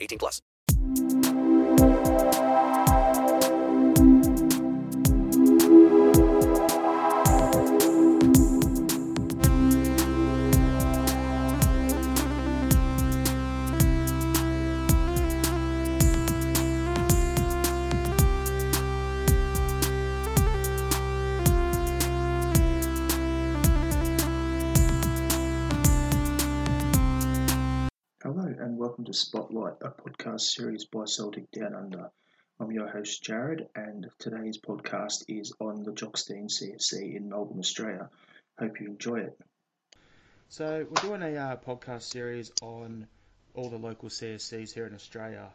18 plus. Welcome to Spotlight, a podcast series by Celtic Down Under. I'm your host Jared, and today's podcast is on the Jock Stein CSC in Melbourne, Australia. Hope you enjoy it. So we're doing a podcast series on all the local CSCs here in Australia.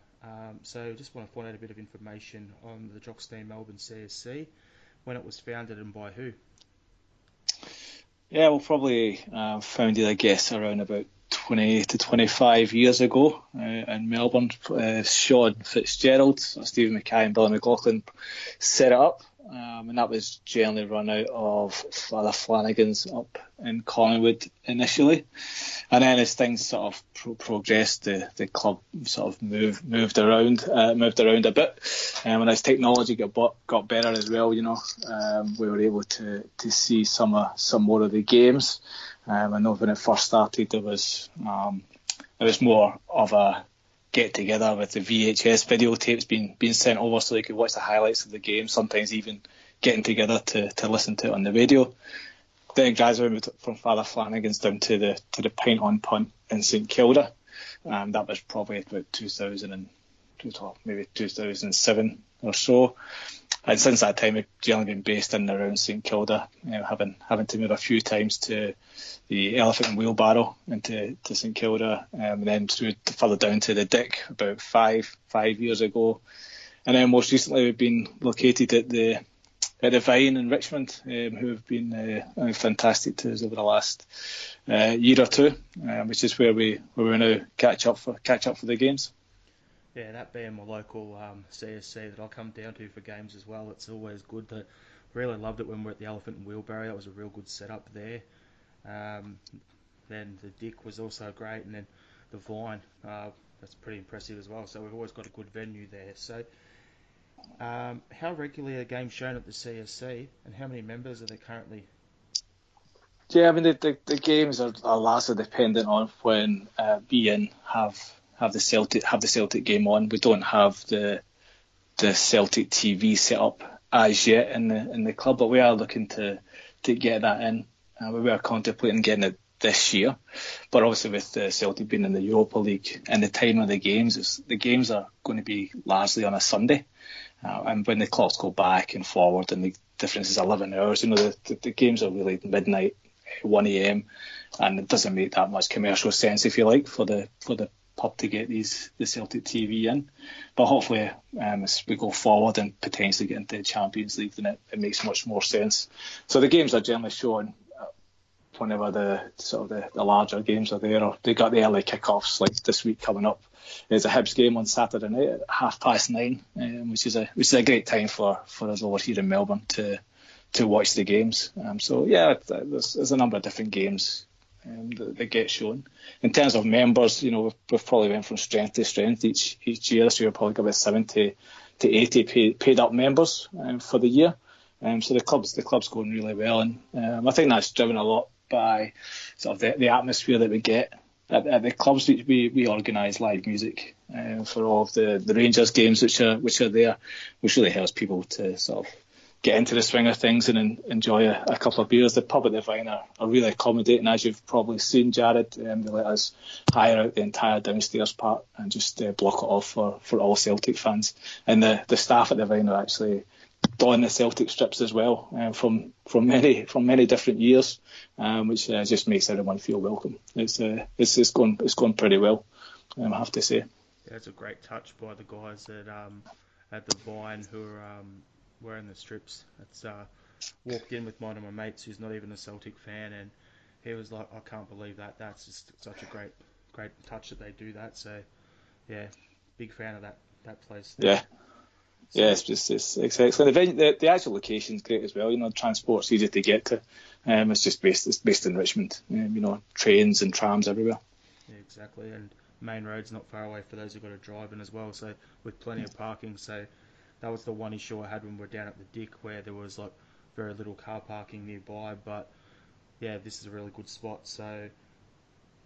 So just want to find out a bit of information on the Jock Stein Melbourne CSC, when it was founded and by who. Yeah, we'll probably founded, I guess, around about 20 to 25 years ago in Melbourne. Sean Fitzgerald, Stephen McKay and Billy McLaughlin set it up, and that was generally run out of Father Flanagan's up in Collingwood initially, and then as things sort of progressed, the club sort of moved around a bit, and as technology got better as well, we were able to see some more of the games. I know when it first started, it was more of a get together with the VHS videotapes being sent over so they could watch the highlights of the game, sometimes even getting together to listen to it on the radio. Then gradually moved from Father Flanagan's down to the Pint on Punt in St Kilda. That was probably about 2007 or so. And since that time, we've generally been based in and around St Kilda, having to move a few times to the Elephant and Wheelbarrow and to St Kilda, and then further down to the Dick about five years ago. And then most recently, we've been located at the Vine in Richmond, who have been fantastic to us over the last year or two, which is where we now catch up for the games. Yeah, that being my local CSC that I come down to for games as well, it's always good. That really loved it when we were at the Elephant and Wheelbarrow. That was a real good setup there. Then the Dick was also great, and then the Vine. That's pretty impressive as well. So we've always got a good venue there. So how regularly are games shown at the CSC, and how many members are there currently? Yeah, I mean, the games are largely dependent on when BN have the Celtic game on. We don't have the Celtic TV set up as yet in the club, but we are looking to get that in. We were contemplating getting it this year, but obviously with the Celtic being in the Europa League and the time of the games, the games are going to be largely on a Sunday, and when the clocks go back and forward and the difference is 11 hours, the games are really midnight, 1 a.m, and it doesn't make that much commercial sense, if you like, for the pub to get the Celtic TV in. But hopefully as we go forward and potentially get into the Champions League, then it makes much more sense. So the games are generally shown whenever the sort of the larger games are there, or they got the early kickoffs like this week coming up. There's a Hibs game on Saturday night at 9:30, which is a great time for us over here in Melbourne to watch the games. So yeah, there's a number of different games that get shown. In terms of members, we've probably went from strength to strength each year. So we've probably got about 70 to 80 paid up members for the year. So the club's going really well, and I think that's driven a lot by sort of the atmosphere that we get at the clubs. We organise live music for all of the Rangers games which are there, which really helps people to sort of get into the swing of things and enjoy a couple of beers. The pub at the Vine are really accommodating, as you've probably seen, Jared. They let us hire out the entire downstairs part and just block it off for all Celtic fans. And the staff at the Vine are actually don the Celtic strips as well, from many different years, which just makes everyone feel welcome. It's going pretty well, I have to say. Yeah, that's a great touch by the guys at the Vine who are wearing the strips. It's walked in with one of my mates who's not even a Celtic fan, and he was like, "I can't believe that. That's just such a great touch that they do that." So yeah, big fan of that place there. Yeah. Yeah, it's excellent. The actual location's great as well. Transport's easy to get to. It's just based in Richmond. Trains and trams everywhere. Yeah, exactly. And main road's not far away for those who've got to drive in as well. So with plenty of parking. So that was the one issue I had when we were down at the Dick, where there was like very little car parking nearby. But yeah, this is a really good spot. So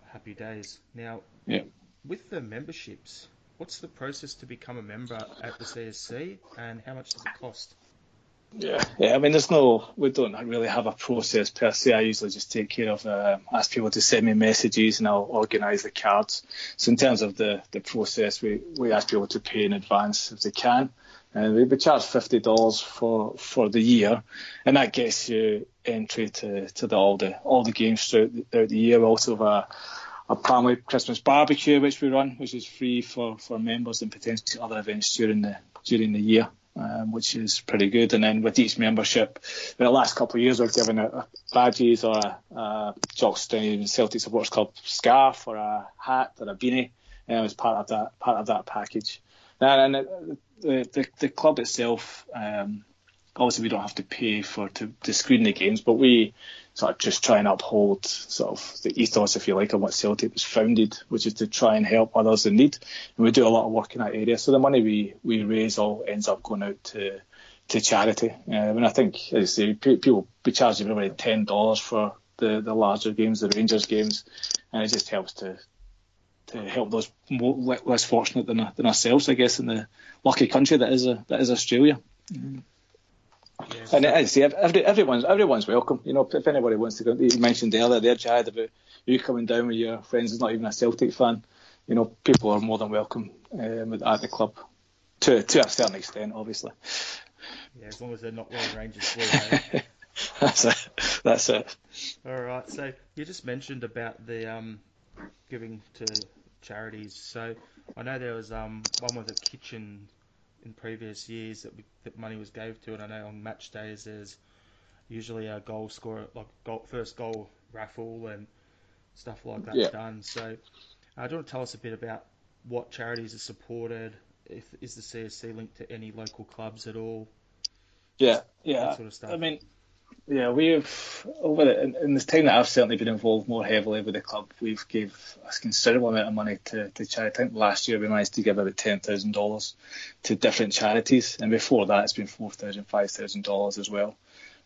happy days. Now, yeah, with the memberships, what's the process to become a member at the CSC, and how much does it cost? Yeah. I mean, we don't really have a process per se. I usually just take care of, ask people to send me messages, and I'll organise the cards. So in terms of the process, we ask people to pay in advance if they can. And we charge $50 for the year, and that gets you entry to all the games throughout the year. We also have a family Christmas barbecue which we run, which is free for members, and potentially other events during the year, which is pretty good. And then with each membership, in the last couple of years, we've given out badges or a Jock Stein Celtic Supporters Club scarf or a hat or a beanie, as part of that package. And the club itself, obviously we don't have to pay to screen the games, but we sort of just try and uphold sort of the ethos, if you like, of what Celtic was founded, which is to try and help others in need. And we do a lot of work in that area. So the money we raise all ends up going out to charity. And I think, as I say, people be charging everybody $10 for the larger games, the Rangers games, and it just helps to help those more less fortunate than ourselves, I guess, in the lucky country that is Australia. Mm-hmm. Yes. And I see everyone's welcome. If anybody wants to go, you mentioned earlier there, Chad, about you coming down with your friends who's not even a Celtic fan. People are more than welcome at the club, to a certain extent, obviously. Yeah, as long as they're not wearing Rangers blue. Eh? That's it. All right. So you just mentioned about the giving to charities. So I know there was one with a kitchen in previous years that money was gave to, and I know on match days there's usually a goal scorer, like first goal raffle and stuff like that done. So do you want to tell us a bit about what charities are supported? Is the CSC linked to any local clubs at all? Yeah. That sort of stuff. I mean, yeah, we've in the time that I've certainly been involved more heavily with the club, we've gave a considerable amount of money to charity. I think last year we managed to give about $10,000 to different charities, and before that it's been $4,000, $5,000 as well.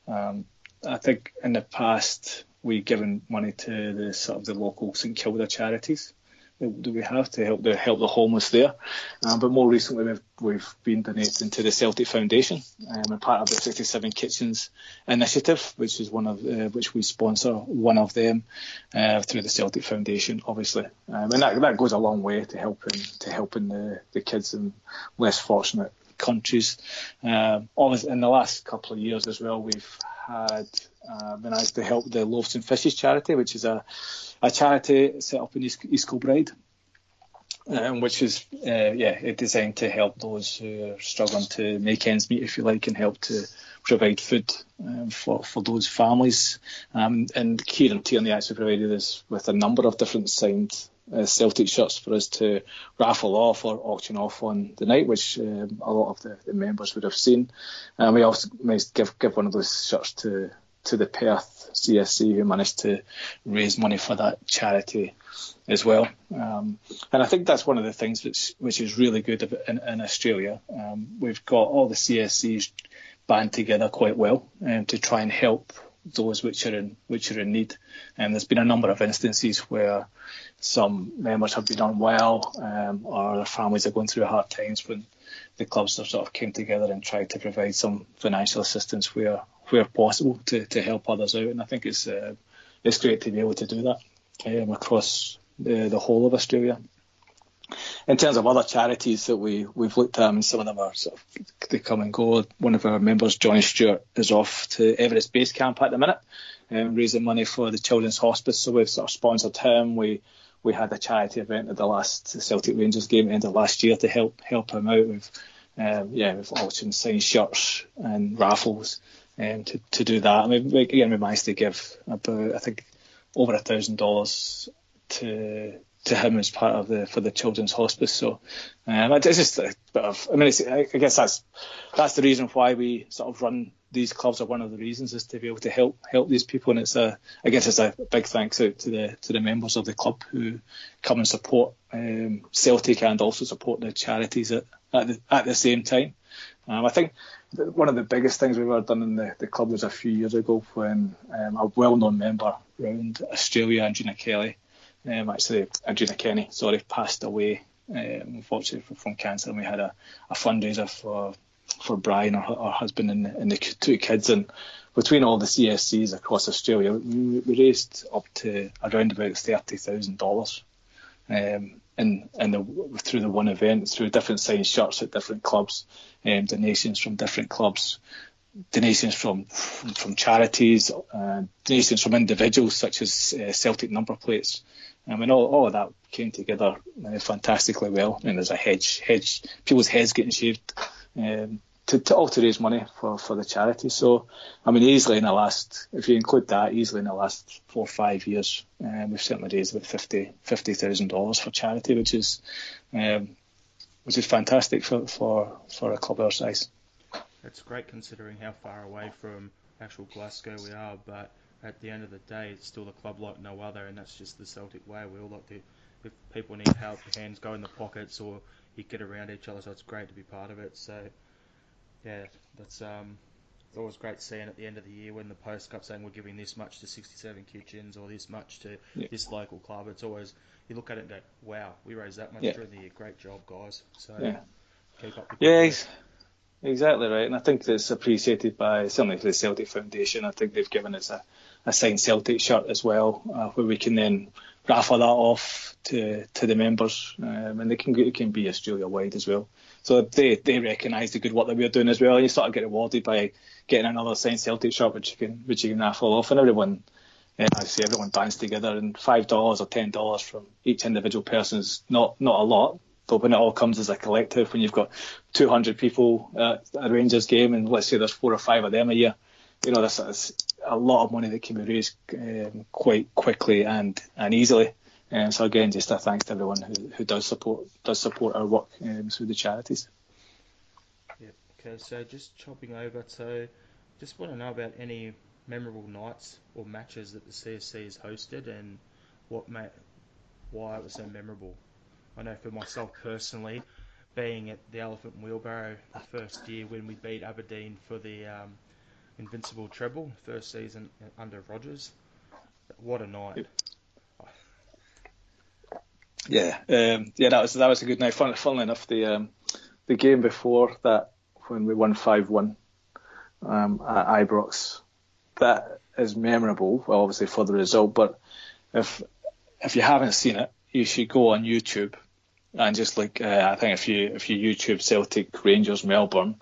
I think in the past we've given money to the sort of the local St Kilda charities that we have to help the homeless there, but more recently we've been donating to the Celtic Foundation, and part of the 67 Kitchens initiative, which is which we sponsor one of them through the Celtic Foundation, obviously, and that goes a long way to helping the kids in less fortunate countries. Obviously, in the last couple of years as well, we've had managed to help the Loaves and Fishes charity, which is a charity set up in East Kilbride, which is designed to help those who are struggling to make ends meet, if you like, and help to provide food for those families. And Kieran Tierney actually provided us with a number of different signed Celtic shirts for us to raffle off or auction off on the night, which a lot of the members would have seen. We also managed to give one of those shirts to the Perth CSC, who managed to raise money for that charity as well. And I think that's one of the things which is really good in Australia. We've got all the CSCs band together quite well to try and help those which are in need. And there's been a number of instances where some members have been unwell or their families are going through hard times, when the clubs have sort of came together and tried to provide some financial assistance where possible to help others out. And I think it's great to be able to do that across the whole of Australia. In terms of other charities that we've looked at, and some of them are sort of, they come and go. One of our members, Johnny Stewart, is off to Everest Base Camp at the minute, raising money for the Children's Hospice. So we've sort of sponsored him. We had a charity event at the last Celtic Rangers game end of last year to help him out. We've auctioned signed shirts and raffles to do that. And we managed to give about, I think, over $1,000 to him as part of for the Children's Hospice. So it's just a bit of, I guess that's the reason why we sort of run these clubs, or one of the reasons, is to be able to help these people. And it's a big thanks out to the members of the club who come and support Celtic and also support the charities at the same time. I think one of the biggest things we've ever done in the club was a few years ago when a well-known member around Australia, Adriana Kenny, passed away, unfortunately, from cancer. And we had a fundraiser for Brian, her husband, and the two kids. And between all the CSCs across Australia, we raised up to around about $30,000 through the one event, through different signed shirts at different clubs, donations from different clubs, donations from charities, donations from individuals such as Celtic number plates. I mean, all of that came together fantastically well. I mean, there's a hedge, people's heads getting shaved to all to raise money for the charity. So, I mean, if you include that, easily in the last 4 or 5 years, we've certainly raised about $50,000 for charity, which is fantastic for a club our size. It's great considering how far away from actual Glasgow we are, but at the end of the day, it's still the club like no other, and that's just the Celtic way. We all like to, if people need help, your hands go in the pockets or you get around each other, so it's great to be part of it. So, yeah, that's it's always great seeing at the end of the year when the post up saying we're giving this much to 67 Kitchens or this much to this local club. It's always, you look at it and go, wow, we raised that much during the year. Great job, guys. So, keep up the good work. Exactly right, and I think it's appreciated by, certainly for the Celtic Foundation. I think they've given us a signed Celtic shirt as well, where we can then raffle that off to the members, and it can be Australia wide as well. So they recognise the good work that we're doing as well, and you sort of get rewarded by getting another signed Celtic shirt which you can raffle off, and everyone. I see everyone bands together, and $5 or $10 from each individual person is not a lot. But when it all comes as a collective, when you've got 200 people at a Rangers game, and let's say there's 4 or 5 of them a year, that's a lot of money that can be raised quite quickly and easily. So again, just a thanks to everyone who does support our work through the charities. Yeah. Okay. So just chopping over to, just want to know about any memorable nights or matches that the CSC has hosted, and why it was so memorable. I know for myself personally, being at the Elephant and Wheelbarrow the first year when we beat Aberdeen for the Invincible Treble, first season under Rodgers, what a night! Yeah, that was a good night. Funnily enough, the game before that, when we won 5-1 at Ibrox, that is memorable. Well, obviously for the result, but if you haven't seen it, you should go on YouTube and just I think if you YouTube Celtic Rangers Melbourne,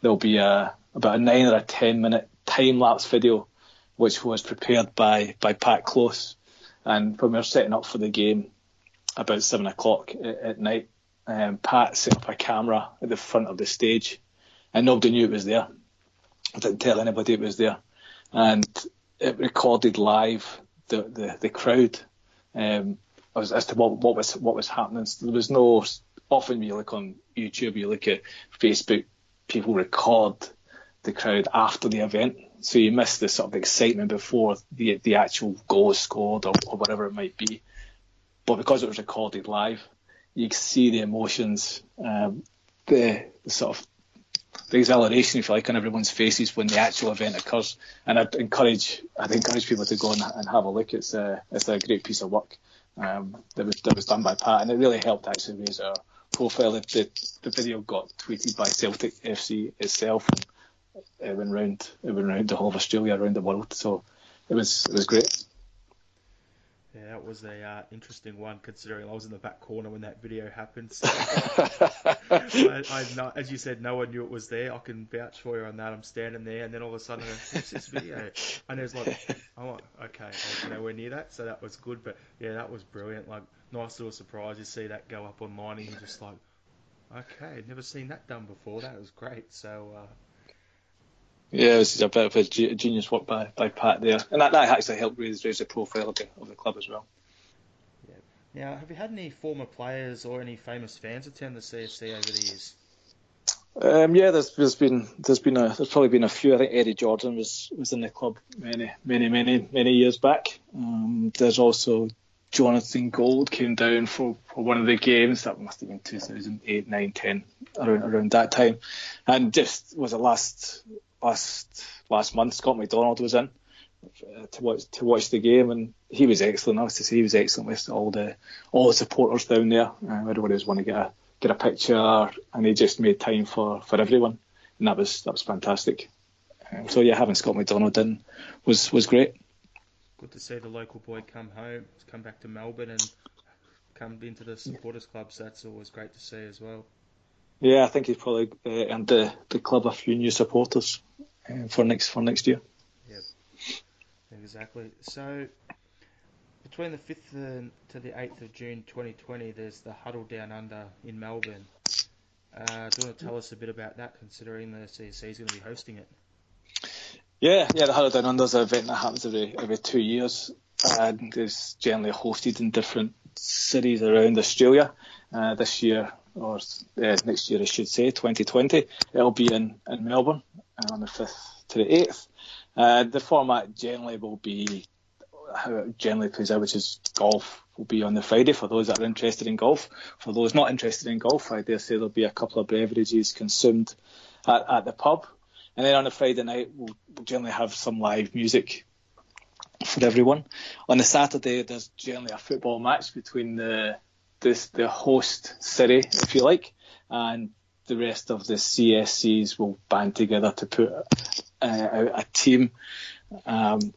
there'll be about a 9 or a 10 minute time lapse video, which was prepared by Pat Close. And when we were setting up for the game, about 7:00 at night, Pat set up a camera at the front of the stage, and nobody knew it was there. I didn't tell anybody it was there, and it recorded live the crowd as to what was happening. So there was no. Often you look on YouTube, you look at Facebook, people record the crowd after the event, so you miss the sort of excitement before the actual goal is scored or whatever it might be. But because it was recorded live, you could see the emotions, the sort of the exhilaration, if you like, on everyone's faces when the actual event occurs. And I'd encourage people to go and have a look. It's a great piece of work that was done by Pat, and it really helped actually raise our profile. The video got tweeted by Celtic FC itself. It went round the whole of Australia, around the world. So it was great. Yeah, that was an interesting one, considering I was in the back corner when that video happened. So I, as you said, no one knew it was there. I can vouch for you on that. I'm standing there, and then all of a sudden, what's this video? And it was like, I'm like, okay, I was nowhere near that. So that was good. But yeah, that was brilliant. Like, nice little surprise. You see that go up online, and you're just like, okay, never seen that done before. That was great. So. Yeah, this is a bit of a genius work by Pat there. And that actually helped raise the profile of the club as well. Yeah. Now, have you had any former players or any famous fans attend the CSC over the years? Yeah, there's probably been a few. I think Eddie Jordan was in the club many years back. There's also Jonathan Gold came down for one of the games. That must have been 2008, 9, 10, around that time. And just was the last month, Scott McDonald was in to watch the game, and he was excellent. I was to say he was excellent with all the supporters down there. Everybody was wanting to get a picture, and he just made time for everyone, and that was fantastic. So yeah, having Scott McDonald in was great. Good to see the local boy come back to Melbourne and come into the supporters club. So that's always great to see as well. Yeah, I think he's probably earned the club a few new supporters for next year. Yep, exactly. So between the 5th to the 8th of June 2020, there's the Huddle Down Under in Melbourne. Do you want to tell us a bit about that, considering the CSC is going to be hosting it? Yeah, the Huddle Down Under is an event that happens every 2 years, and is generally hosted in different cities around Australia. This year, or next year I should say, 2020, it'll be in Melbourne on the 5th to the 8th. The format generally will be how it generally plays out, which is golf will be on the Friday for those that are interested in golf. For those not interested in golf, I dare say there'll be a couple of beverages consumed at the pub. And then on the Friday night, we'll generally have some live music for everyone. On the Saturday, there's generally a football match between the host city, if you like, and the rest of the CSCs will band together to put out a team. And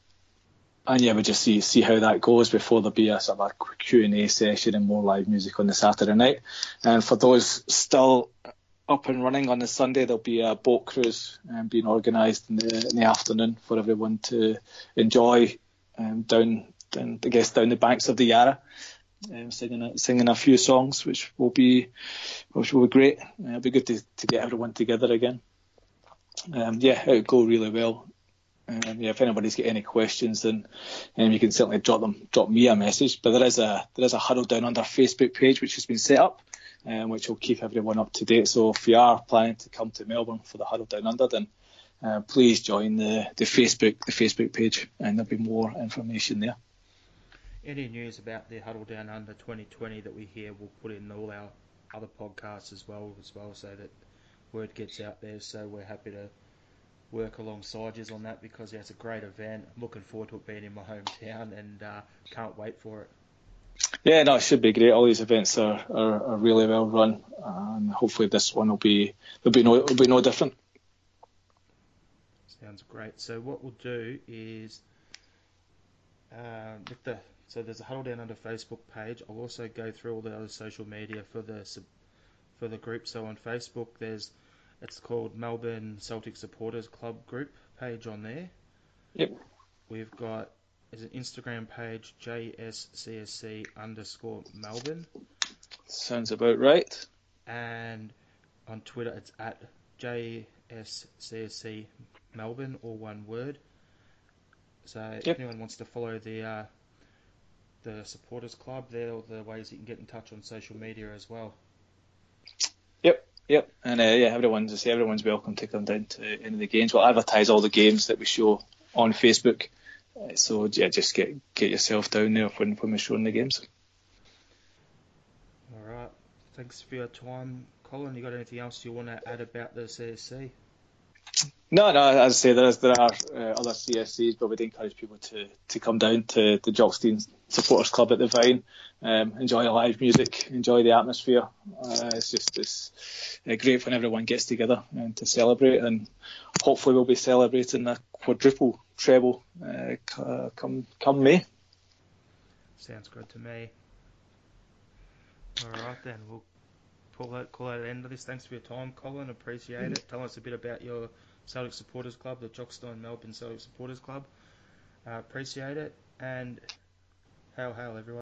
yeah, we'll just see how that goes before there'll be a sort of a Q&A session and more live music on the Saturday night. And for those still up and running on the Sunday, there'll be a boat cruise being organised in the afternoon for everyone to enjoy down the banks of the Yarra. Singing a few songs, which will be great. It'll be good to get everyone together again. It'll go really well. If anybody's got any questions, then you can certainly drop me a message. But there is a Huddle Down Under Facebook page which has been set up, which will keep everyone up to date. So if you are planning to come to Melbourne for the Huddle Down Under, then please join the Facebook page, and there'll be more information there. Any news about the Huddle Down Under 2020 that we hear, we'll put in all our other podcasts as well, so that word gets out there. So we're happy to work alongside you on that, because it's a great event. I'm looking forward to it being in my hometown, and can't wait for it. Yeah, no, it should be great. All these events are really well run, and hopefully this one will be no different. Sounds great. So what we'll do is So there's a Huddle Down Under Facebook page. I'll also go through all the other social media for the group. So on Facebook, it's called Melbourne Celtic Supporters Club group page on there. Yep. We've got an Instagram page, JSCSC_Melbourne. Sounds about right. And on Twitter, it's at JSCSC Melbourne, all one word. So if anyone wants to follow the supporters club, they're all the ways you can get in touch on social media as well. Yep. And everyone's welcome to come down to any of the games. We'll advertise all the games that we show on Facebook. So yeah, just get yourself down there when we're showing the games. All right. Thanks for your time, Colin. You got anything else you want to add about the CSC? No, as I say, there are other CSCs, but we'd encourage people to come down to the Jock Stein Supporters Club at the Vine, enjoy the live music, enjoy the atmosphere. It's great when everyone gets together and to celebrate, and hopefully we'll be celebrating a quadruple treble come May. Sounds good to me. All right then, we'll call that the end of this. Thanks for your time, Colin. Appreciate it. Tell us a bit about your Celtic Supporters Club, the Jock Stein Melbourne Celtic Supporters Club. Appreciate it. And hail, hail, everyone.